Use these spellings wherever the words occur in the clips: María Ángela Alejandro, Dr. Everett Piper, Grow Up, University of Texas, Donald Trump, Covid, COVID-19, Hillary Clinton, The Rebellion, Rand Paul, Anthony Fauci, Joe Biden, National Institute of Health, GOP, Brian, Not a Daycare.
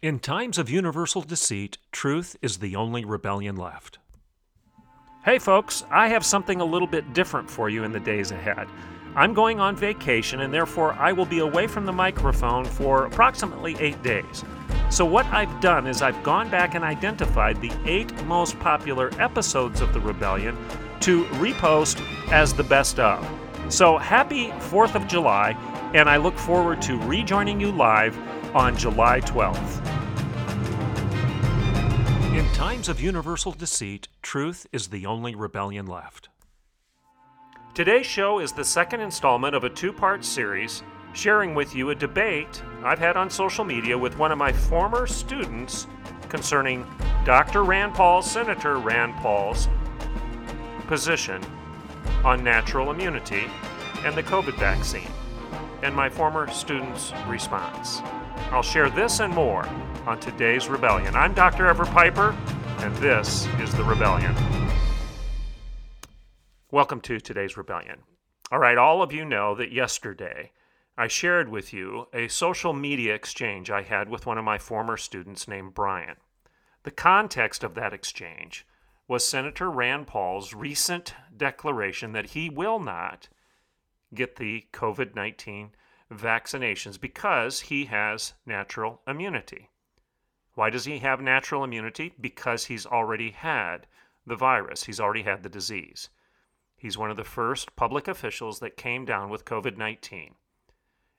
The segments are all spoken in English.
In times of universal deceit, truth is the only rebellion left. Hey folks, I have something a little bit different for you in the days ahead. I'm going on vacation, and therefore I will be away from the microphone for approximately 8 days. So what I've done is I've gone back and identified the 8 most popular episodes of The Rebellion to repost as the best of. So happy 4th of July, and I look forward to rejoining you live on July 12th. In times of universal deceit, truth is the only rebellion left. Today's show is the second installment of a 2-part series sharing with you a debate I've had on social media with one of my former students concerning Dr. Rand Paul's, Senator Rand Paul's position on natural immunity and the COVID vaccine, and my former student's response. I'll share this and more on today's Rebellion. I'm Dr. Everett Piper, and this is The Rebellion. Welcome to today's Rebellion. All right, all of you know that yesterday I shared with you a social media exchange I had with one of my former students named Brian. The context of that exchange was Senator Rand Paul's recent declaration that he will not get the COVID-19 vaccinations because he has natural immunity. Why does he have natural immunity? Because he's already had the virus. He's already had the disease. He's one of the first public officials that came down with COVID-19.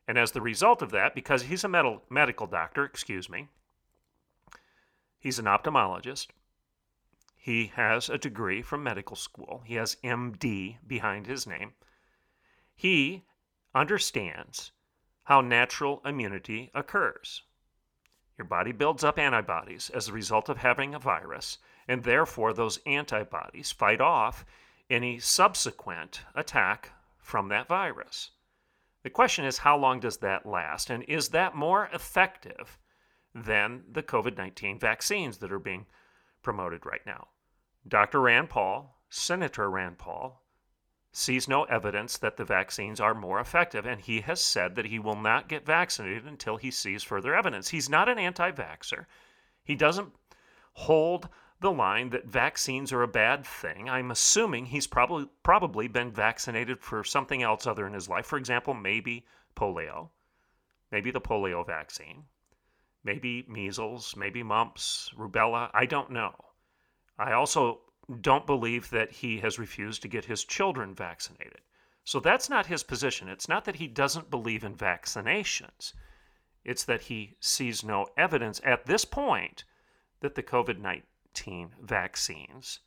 And as the result of that, because he's a medical doctor, he's an ophthalmologist, he has a degree from medical school, he has MD behind his name, he understands how natural immunity occurs. Your body builds up antibodies as a result of having a virus, and therefore those antibodies fight off any subsequent attack from that virus. The question is, how long does that last, and is that more effective than the COVID-19 vaccines that are being promoted right now? Dr. Rand Paul, Senator Rand Paul, sees no evidence that the vaccines are more effective, and he has said that he will not get vaccinated until he sees further evidence. He's not an anti-vaxxer. He doesn't hold the line that vaccines are a bad thing. I'm assuming he's probably been vaccinated for something else other in his life. For example, maybe polio, maybe the polio vaccine, maybe measles, maybe mumps, rubella. I don't know. I also don't believe that he has refused to get his children vaccinated. So that's not his position. It's not that he doesn't believe in vaccinations. It's that he sees no evidence at this point that the COVID-19 vaccines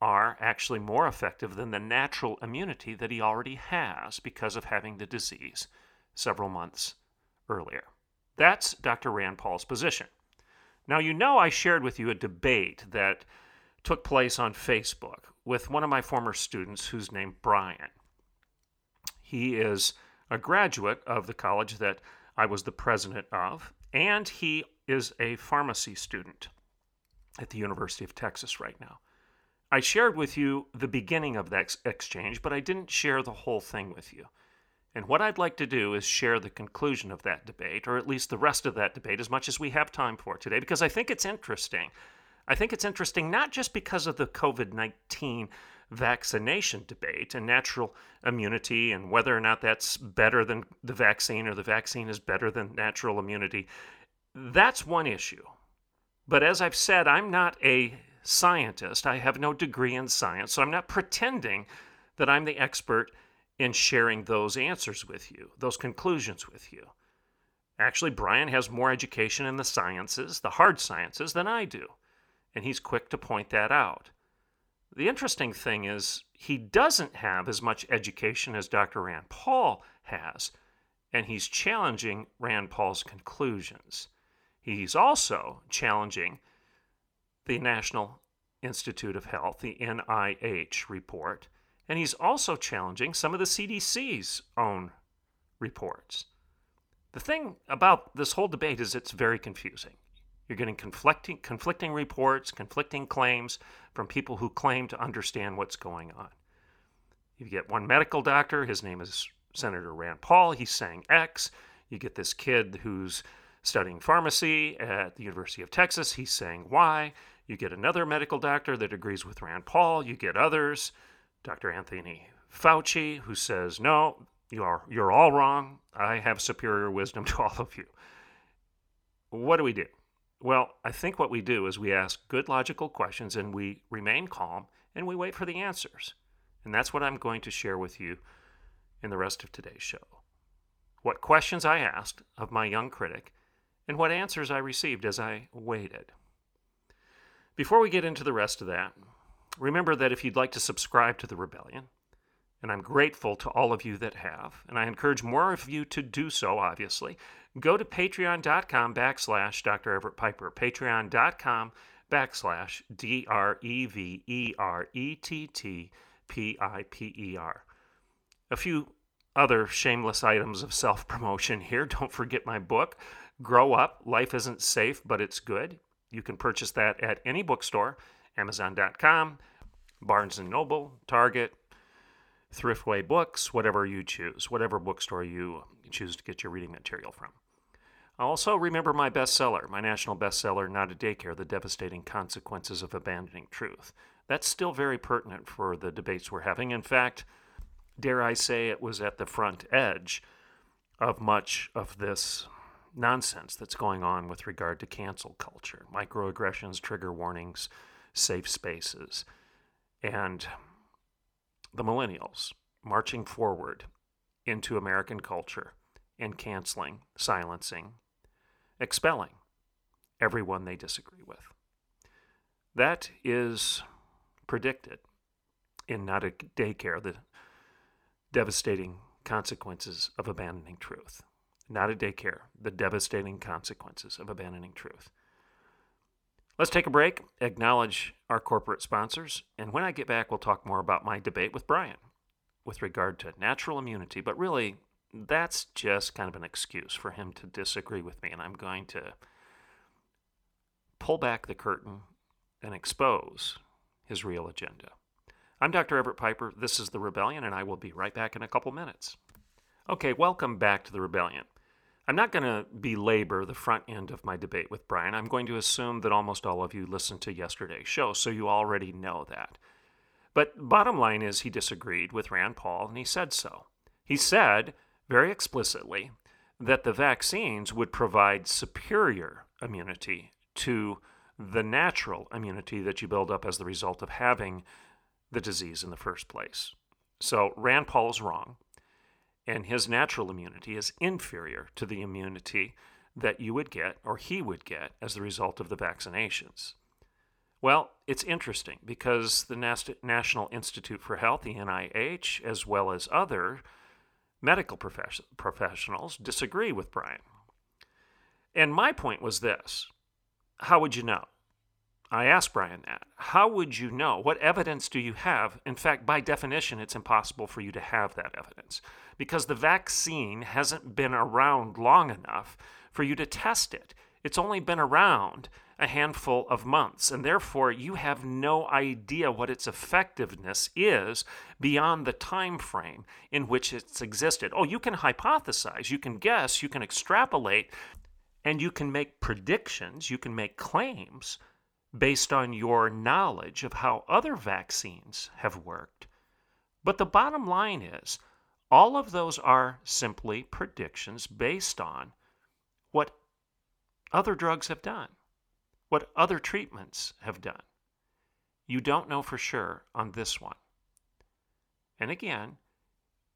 are actually more effective than the natural immunity that he already has because of having the disease several months earlier. That's Dr. Rand Paul's position. Now, you know I shared with you a debate that took place on Facebook with one of my former students who's named Brian. He is a graduate of the college that I was the president of, and he is a pharmacy student at the University of Texas right now. I shared with you the beginning of that exchange, but I didn't share the whole thing with you. And what I'd like to do is share the conclusion of that debate, or at least the rest of that debate, as much as we have time for today, because I think it's interesting. I think it's interesting not just because of the COVID-19 vaccination debate and natural immunity and whether or not that's better than the vaccine or the vaccine is better than natural immunity. That's one issue. But as I've said, I'm not a scientist. I have no degree in science, so I'm not pretending that I'm the expert in sharing those answers with you, those conclusions with you. Actually, Brian has more education in the sciences, the hard sciences, than I do, and he's quick to point that out. The interesting thing is he doesn't have as much education as Dr. Rand Paul has, and he's challenging Rand Paul's conclusions. He's also challenging the National Institute of Health, the NIH report, and he's also challenging some of the CDC's own reports. The thing about this whole debate is it's very confusing. You're getting conflicting reports, conflicting claims from people who claim to understand what's going on. You get one medical doctor, his name is Senator Rand Paul, he's saying X. You get this kid who's studying pharmacy at the University of Texas, he's saying Y. You get another medical doctor that agrees with Rand Paul. You get others, Dr. Anthony Fauci, who says, no, you're all wrong. I have superior wisdom to all of you. What do we do? Well, I think what we do is we ask good logical questions and we remain calm and we wait for the answers. And that's what I'm going to share with you in the rest of today's show. What questions I asked of my young critic and what answers I received as I waited. Before we get into the rest of that, remember that if you'd like to subscribe to The Rebellion, and I'm grateful to all of you that have, and I encourage more of you to do so, obviously, go to patreon.com/Dr. Everett Piper, patreon.com/DREVERETTPIPER. A few other shameless items of self-promotion here. Don't forget my book, Grow Up, Life Isn't Safe, But It's Good. You can purchase that at any bookstore, Amazon.com, Barnes & Noble, Target, Thriftway Books, whatever you choose, whatever bookstore you choose to get your reading material from. Also, remember my bestseller, my national bestseller, Not a Daycare, The Devastating Consequences of Abandoning Truth. That's still very pertinent for the debates we're having. In fact, dare I say it was at the front edge of much of this nonsense that's going on with regard to cancel culture, microaggressions, trigger warnings, safe spaces, and the millennials marching forward into American culture and canceling, silencing, expelling everyone they disagree with. That is predicted in Not a Daycare, The Devastating Consequences of Abandoning Truth. Not a Daycare, The Devastating Consequences of Abandoning Truth. Let's take a break, acknowledge our corporate sponsors, and when I get back, we'll talk more about my debate with Brian with regard to natural immunity, but really, that's just kind of an excuse for him to disagree with me, and I'm going to pull back the curtain and expose his real agenda. I'm Dr. Everett Piper, this is The Rebellion, and I will be right back in a couple minutes. Okay, welcome back to The Rebellion. I'm not going to belabor the front end of my debate with Brian. I'm going to assume that almost all of you listened to yesterday's show, so you already know that. But bottom line is he disagreed with Rand Paul, and he said so. He said, very explicitly, that the vaccines would provide superior immunity to the natural immunity that you build up as the result of having the disease in the first place. So Rand Paul's wrong. And his natural immunity is inferior to the immunity that you would get or he would get as the result of the vaccinations. Well, it's interesting because the National Institute for Health, the NIH, as well as other medical professionals disagree with Brian. And my point was this. How would you know? I asked Brian that. How would you know? What evidence do you have? In fact, by definition, it's impossible for you to have that evidence because the vaccine hasn't been around long enough for you to test it. It's only been around a handful of months, and therefore you have no idea what its effectiveness is beyond the time frame in which it's existed. Oh, you can hypothesize, you can guess, you can extrapolate, and you can make predictions, you can make claims based on your knowledge of how other vaccines have worked. But the bottom line is, all of those are simply predictions based on what other drugs have done, what other treatments have done. You don't know for sure on this one. And again,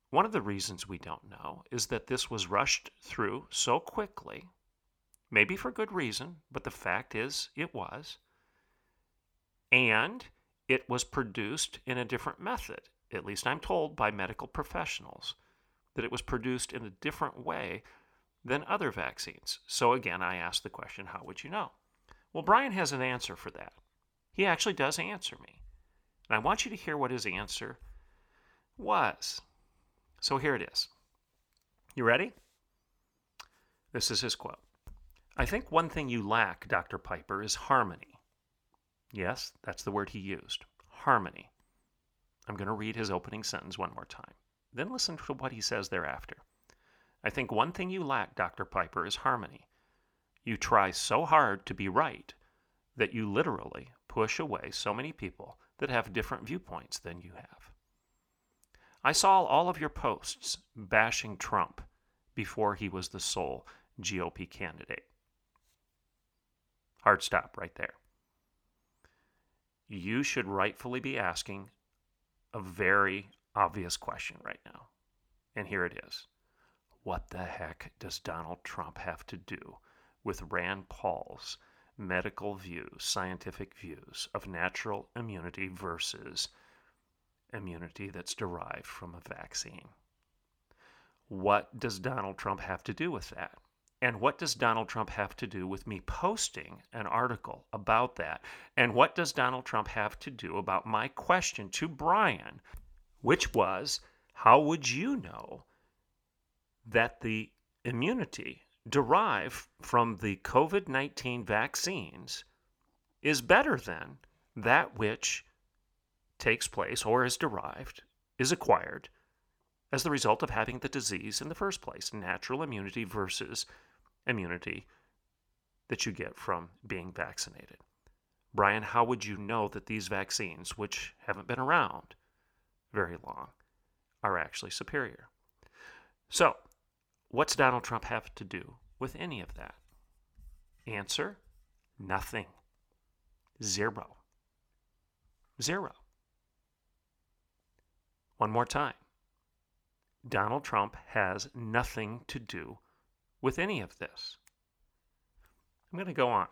one of the reasons we don't know is that this was rushed through so quickly, maybe for good reason, but the fact is it was. And it was produced in a different method, at least I'm told by medical professionals, that it was produced in a different way than other vaccines. So again, I asked the question, how would you know? Well, Brian has an answer for that. He actually does answer me. And I want you to hear what his answer was. So here it is. You ready? This is his quote. I think one thing you lack, Dr. Piper, is harmony. Yes, that's the word he used, harmony. I'm going to read his opening sentence one more time. Then listen to what he says thereafter. I think one thing you lack, Dr. Piper, is harmony. You try so hard to be right that you literally push away so many people that have different viewpoints than you have. I saw all of your posts bashing Trump before he was the sole GOP candidate. Hard stop right there. You should rightfully be asking a very obvious question right now. And here it is. What the heck does Donald Trump have to do with Rand Paul's medical views, scientific views of natural immunity versus immunity that's derived from a vaccine? What does Donald Trump have to do with that? And what does Donald Trump have to do with me posting an article about that? And what does Donald Trump have to do about my question to Brian, which was, how would you know that the immunity derived from the COVID-19 vaccines is better than that which takes place or is derived, is acquired as the result of having the disease in the first place, natural immunity versus immunity that you get from being vaccinated? Brian, how would you know that these vaccines, which haven't been around very long, are actually superior? So, what's Donald Trump have to do with any of that? Answer, nothing. Zero. Zero. One more time. Donald Trump has nothing to do with any of this. I'm going to go on.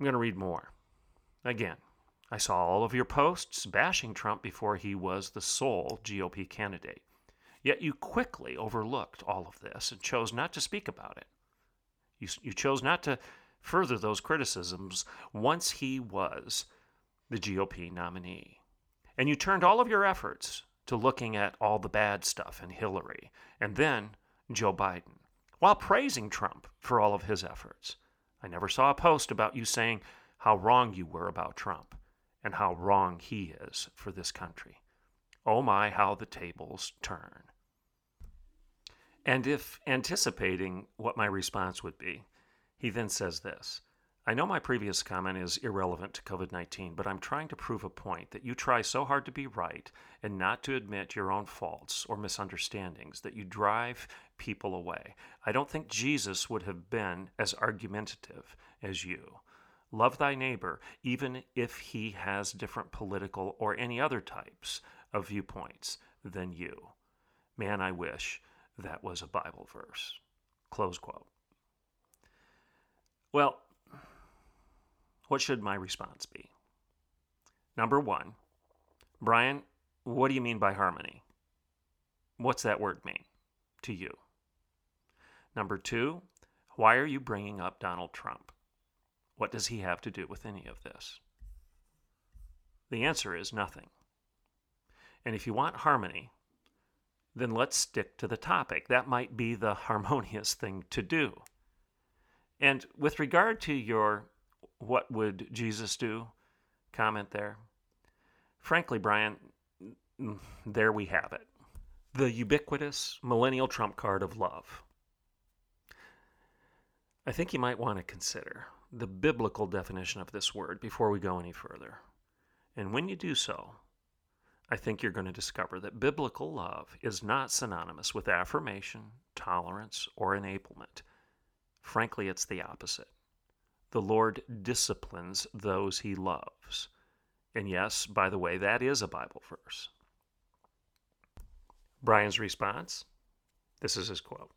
I'm going to read more. Again, I saw all of your posts bashing Trump before he was the sole GOP candidate. Yet you quickly overlooked all of this and chose not to speak about it. You chose not to further those criticisms once he was the GOP nominee. And you turned all of your efforts to looking at all the bad stuff in Hillary and then Joe Biden, while praising Trump for all of his efforts. I never saw a post about you saying how wrong you were about Trump and how wrong he is for this country. Oh my, how the tables turn. And if anticipating what my response would be, he then says this. I know my previous comment is irrelevant to COVID-19, but I'm trying to prove a point that you try so hard to be right and not to admit your own faults or misunderstandings that you drive people away. I don't think Jesus would have been as argumentative as you. Love thy neighbor, even if he has different political or any other types of viewpoints than you. Man, I wish that was a Bible verse. Close quote. Well, what should my response be? Number one, Brian, what do you mean by harmony? What's that word mean to you? Number two, why are you bringing up Donald Trump? What does he have to do with any of this? The answer is nothing. And if you want harmony, then let's stick to the topic. That might be the harmonious thing to do. And with regard to your what would Jesus do comment there? Frankly, Brian, there we have it. The ubiquitous millennial trump card of love. I think you might want to consider the biblical definition of this word before we go any further. And when you do so, I think you're going to discover that biblical love is not synonymous with affirmation, tolerance, or enablement. Frankly, it's the opposite. The Lord disciplines those he loves. And yes, by the way, that is a Bible verse. Brian's response, this is his quote.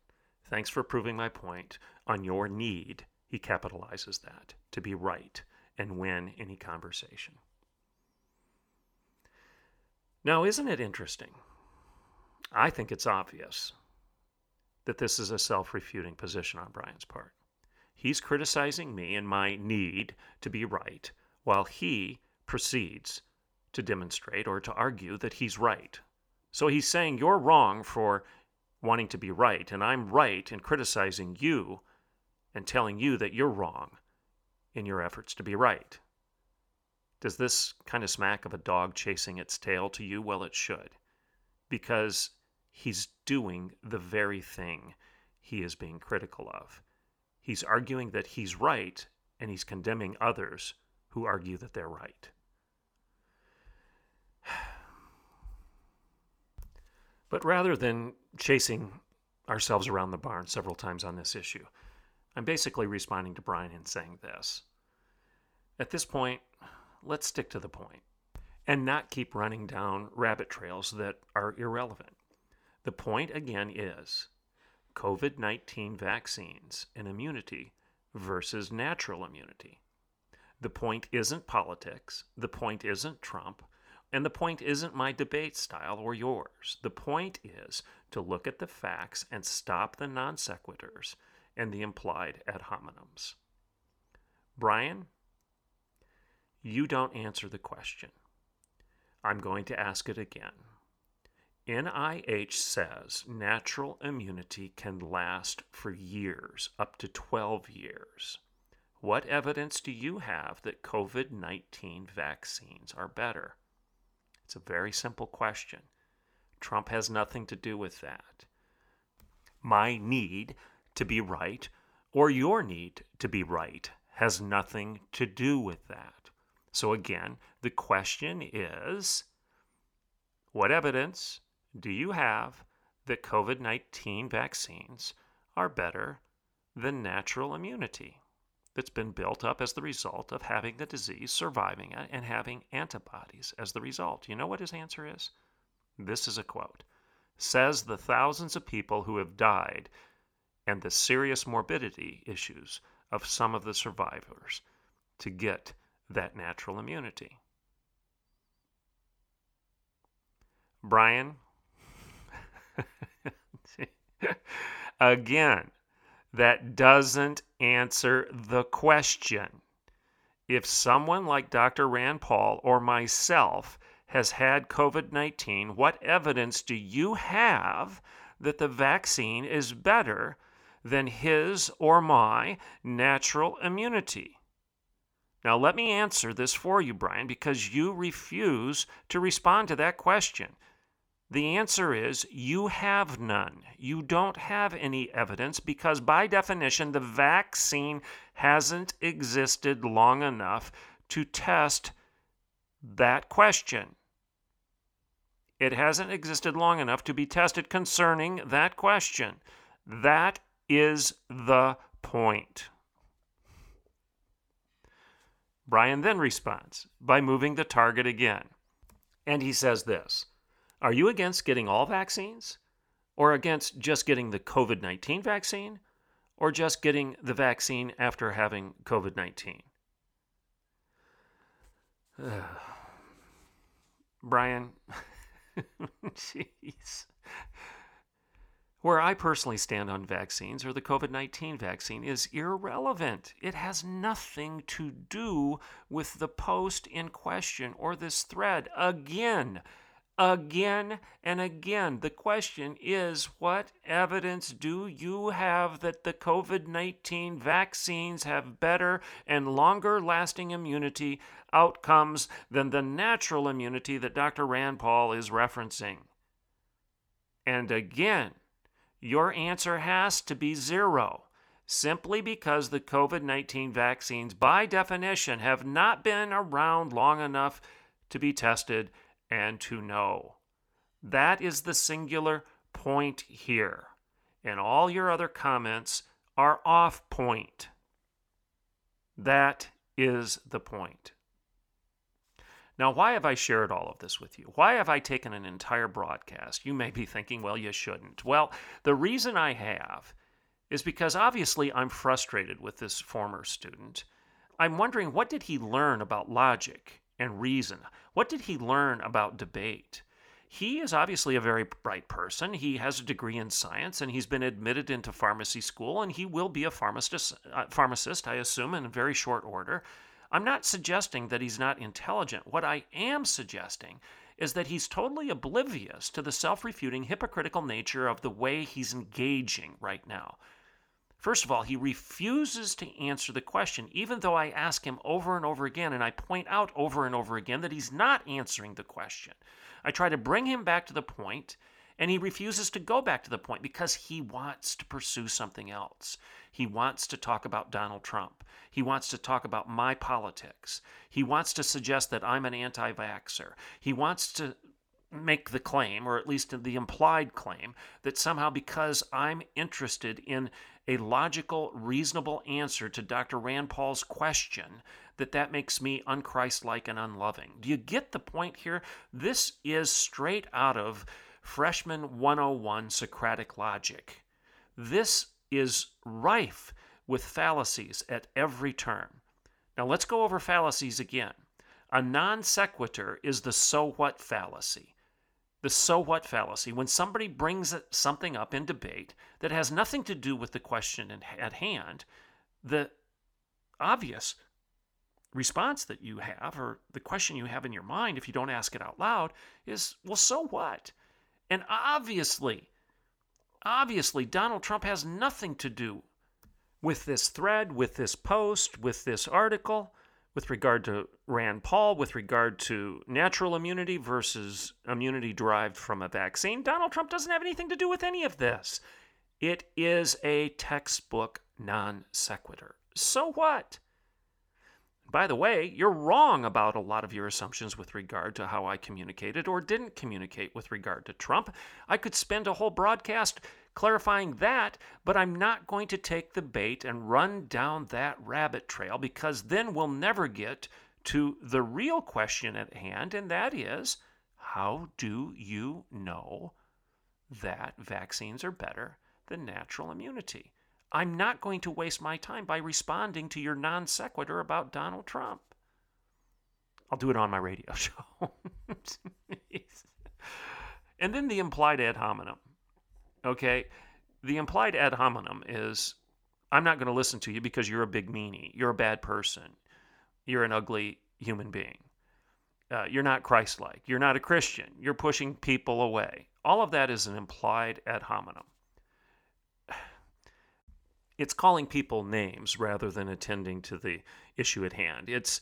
Thanks for proving my point on your need, he capitalizes that, to be right and win any conversation. Now, isn't it interesting? I think it's obvious that this is a self-refuting position on Brian's part. He's criticizing me and my need to be right, while he proceeds to demonstrate or to argue that he's right. So he's saying you're wrong for wanting to be right, and I'm right in criticizing you and telling you that you're wrong in your efforts to be right. Does this kind of smack of a dog chasing its tail to you? Well, it should, because he's doing the very thing he is being critical of. He's arguing that he's right, and he's condemning others who argue that they're right. But rather than chasing ourselves around the barn several times on this issue, I'm basically responding to Brian and saying this. At this point, let's stick to the point and not keep running down rabbit trails that are irrelevant. The point, again, is COVID-19 vaccines and immunity versus natural immunity. The point isn't politics. The point isn't Trump. And the point isn't my debate style or yours. The point is to look at the facts and stop the non sequiturs and the implied ad hominems. Brian, you don't answer the question. I'm going to ask it again. NIH says natural immunity can last for years, up to 12 years. What evidence do you have that COVID-19 vaccines are better? It's a very simple question. Trump has nothing to do with that. My need to be right, or your need to be right, has nothing to do with that. So again, the question is, what evidence do you have that COVID-19 vaccines are better than natural immunity that's been built up as the result of having the disease, surviving it, and having antibodies as the result? You know what his answer is? This is a quote. Says the thousands of people who have died and the serious morbidity issues of some of the survivors to get that natural immunity. Brian, again, that doesn't answer the question. If someone like Dr. Rand Paul or myself has had COVID-19, what evidence do you have that the vaccine is better than his or my natural immunity? Now, let me answer this for you, Brian, because you refuse to respond to that question. The answer is you have none. You don't have any evidence because, by definition, the vaccine hasn't existed long enough to test that question. It hasn't existed long enough to be tested concerning that question. That is the point. Brian then responds by moving the target again. And he says this. Are you against getting all vaccines, or against just getting the COVID-19 vaccine, or just getting the vaccine after having COVID-19? Brian, jeez. Where I personally stand on vaccines or the COVID-19 vaccine is irrelevant. It has nothing to do with the post in question or this thread. Again and again, the question is, what evidence do you have that the COVID-19 vaccines have better and longer-lasting immunity outcomes than the natural immunity that Dr. Rand Paul is referencing? And again, your answer has to be zero, simply because the COVID-19 vaccines, by definition, have not been around long enough to be tested and to know. That is the singular point here. And all your other comments are off point. That is the point. Now, why have I shared all of this with you? Why have I taken an entire broadcast? You may be thinking, well, you shouldn't. Well, the reason I have is because obviously I'm frustrated with this former student. I'm wondering, what did he learn about logic and reason? What did he learn about debate? He is obviously a very bright person. He has a degree in science, and he's been admitted into pharmacy school, and he will be a pharmacist, I assume, in very short order. I'm not suggesting that he's not intelligent. What I am suggesting is that he's totally oblivious to the self-refuting, hypocritical nature of the way he's engaging right now. First of all, he refuses to answer the question, even though I ask him over and over again, and I point out over and over again that he's not answering the question. I try to bring him back to the point, and he refuses to go back to the point because he wants to pursue something else. He wants to talk about Donald Trump. He wants to talk about my politics. He wants to suggest that I'm an anti-vaxxer. He wants to make the claim, or at least the implied claim, that somehow because I'm interested in a logical, reasonable answer to Dr. Rand Paul's question, that makes me unchristlike and unloving. Do you get the point here? This is straight out of Freshman 101 Socratic logic. This is rife with fallacies at every turn. Now let's go over fallacies again. A non sequitur is the so what fallacy. The so what fallacy, when somebody brings something up in debate that has nothing to do with the question at hand, the obvious response that you have, or the question you have in your mind if you don't ask it out loud, is, well, so what? And obviously, Donald Trump has nothing to do with this thread, with this post, with this article, with regard to Rand Paul, with regard to natural immunity versus immunity derived from a vaccine. Donald Trump doesn't have anything to do with any of this. It is a textbook non sequitur. So what? By the way, you're wrong about a lot of your assumptions with regard to how I communicated or didn't communicate with regard to Trump. I could spend a whole broadcast clarifying that, but I'm not going to take the bait and run down that rabbit trail, because then we'll never get to the real question at hand, and that is, how do you know that vaccines are better than natural immunity? I'm not going to waste my time by responding to your non sequitur about Donald Trump. I'll do it on my radio show. And then the implied ad hominem. Okay, the implied ad hominem is, I'm not going to listen to you because you're a big meanie. You're a bad person. You're an ugly human being. You're not Christ-like. You're not a Christian. You're pushing people away. All of that is an implied ad hominem. It's calling people names rather than attending to the issue at hand. It's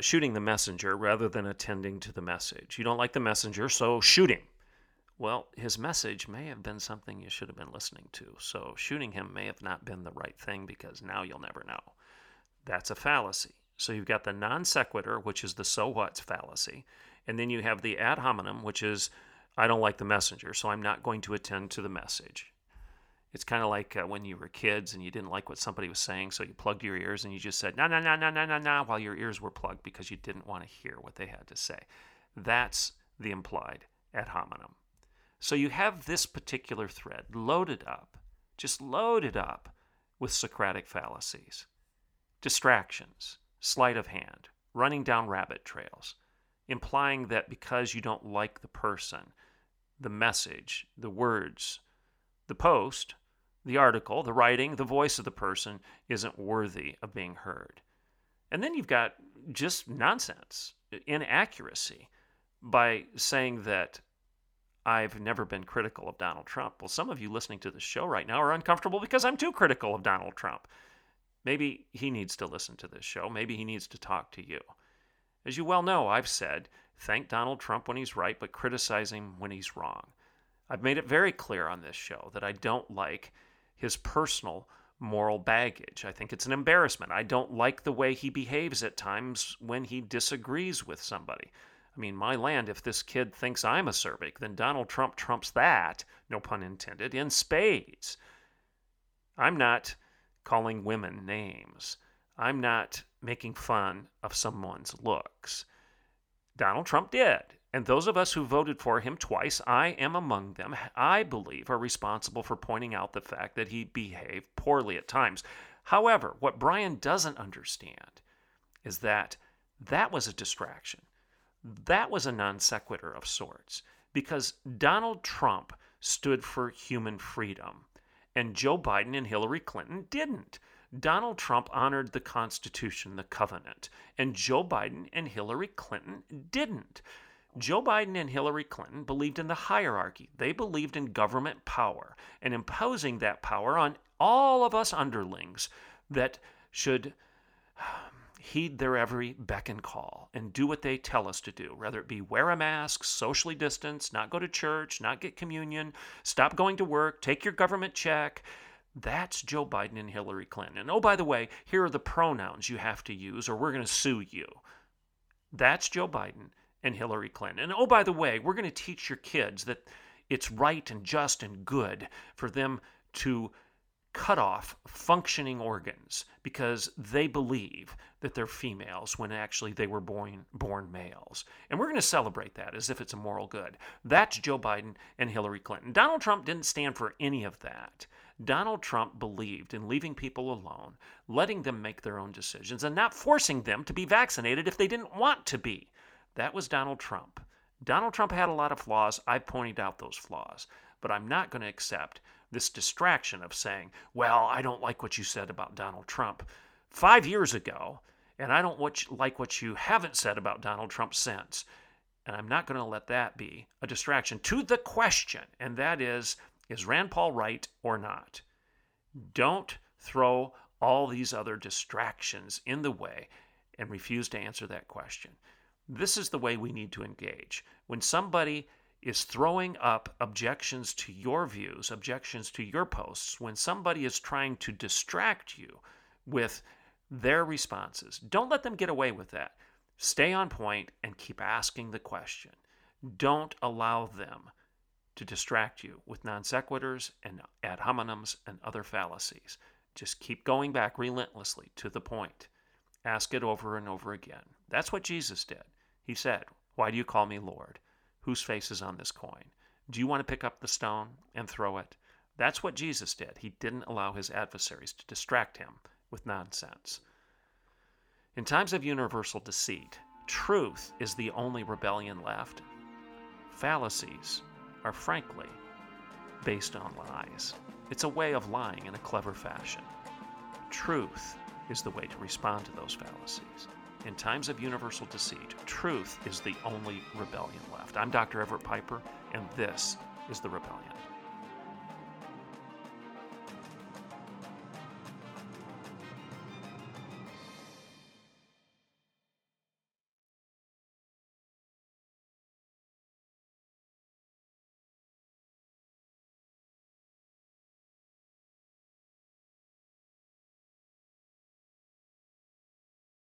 shooting the messenger rather than attending to the message. You don't like the messenger, so shoot him. Well, his message may have been something you should have been listening to, so shooting him may have not been the right thing, because now you'll never know. That's a fallacy. So you've got the non sequitur, which is the so what's fallacy, and then you have the ad hominem, which is, I don't like the messenger, so I'm not going to attend to the message. It's kind of like when you were kids and you didn't like what somebody was saying, so you plugged your ears and you just said, no, no, no, no, no, no, no, while your ears were plugged because you didn't want to hear what they had to say. That's the implied ad hominem. So you have this particular thread loaded up, just loaded up with Socratic fallacies, distractions, sleight of hand, running down rabbit trails, implying that because you don't like the person, the message, the words, the post, the article, the writing, the voice of the person isn't worthy of being heard. And then you've got just nonsense, inaccuracy, by saying that I've never been critical of Donald Trump. Well, some of you listening to this show right now are uncomfortable because I'm too critical of Donald Trump. Maybe he needs to listen to this show. Maybe he needs to talk to you. As you well know, I've said, thank Donald Trump when he's right, but criticize him when he's wrong. I've made it very clear on this show that I don't like his personal moral baggage. I think it's an embarrassment. I don't like the way he behaves at times when he disagrees with somebody. I mean, my land, if this kid thinks I'm acerbic, then Donald Trump trumps that, no pun intended, in spades. I'm not calling women names. I'm not making fun of someone's looks. Donald Trump did. And those of us who voted for him twice, I am among them, I believe are responsible for pointing out the fact that he behaved poorly at times. However, what Brian doesn't understand is that that was a distraction. That was a non sequitur of sorts. because Donald Trump stood for human freedom, and Joe Biden and Hillary Clinton didn't. Donald Trump honored the Constitution, the covenant, and Joe Biden and Hillary Clinton didn't. Joe Biden and Hillary Clinton believed in the hierarchy. They believed in government power and imposing that power on all of us underlings that should heed their every beck and call and do what they tell us to do, whether it be wear a mask, socially distance, not go to church, not get communion, stop going to work, take your government check. That's Joe Biden and Hillary Clinton. And oh, by the way, here are the pronouns you have to use or we're going to sue you. That's Joe Biden and Hillary Clinton. And oh, by the way, we're going to teach your kids that it's right and just and good for them to cut off functioning organs because they believe that they're females when actually they were born males. And we're going to celebrate that as if it's a moral good. That's Joe Biden and Hillary Clinton. Donald Trump didn't stand for any of that. Donald Trump believed in leaving people alone, letting them make their own decisions, and not forcing them to be vaccinated if they didn't want to be. That was Donald Trump. Donald Trump had a lot of flaws. I pointed out those flaws. But I'm not going to accept this distraction of saying, well, I don't like what you said about Donald Trump 5 years ago, and I don't like what you haven't said about Donald Trump since. And I'm not going to let that be a distraction to the question, and that is Rand Paul right or not? Don't throw all these other distractions in the way and refuse to answer that question. This is the way we need to engage. When somebody is throwing up objections to your views, objections to your posts, when somebody is trying to distract you with their responses, don't let them get away with that. Stay on point and keep asking the question. Don't allow them to distract you with non sequiturs and ad hominems and other fallacies. Just keep going back relentlessly to the point. Ask it over and over again. That's what Jesus did. He said, "Why do you call me Lord? Whose face is on this coin? Do you want to pick up the stone and throw it?" That's what Jesus did. He didn't allow his adversaries to distract him with nonsense. In times of universal deceit, truth is the only rebellion left. Fallacies are frankly based on lies. It's a way of lying in a clever fashion. Truth is the way to respond to those fallacies. In times of universal deceit, truth is the only rebellion left. I'm Dr. Everett Piper, and this is The Rebellion.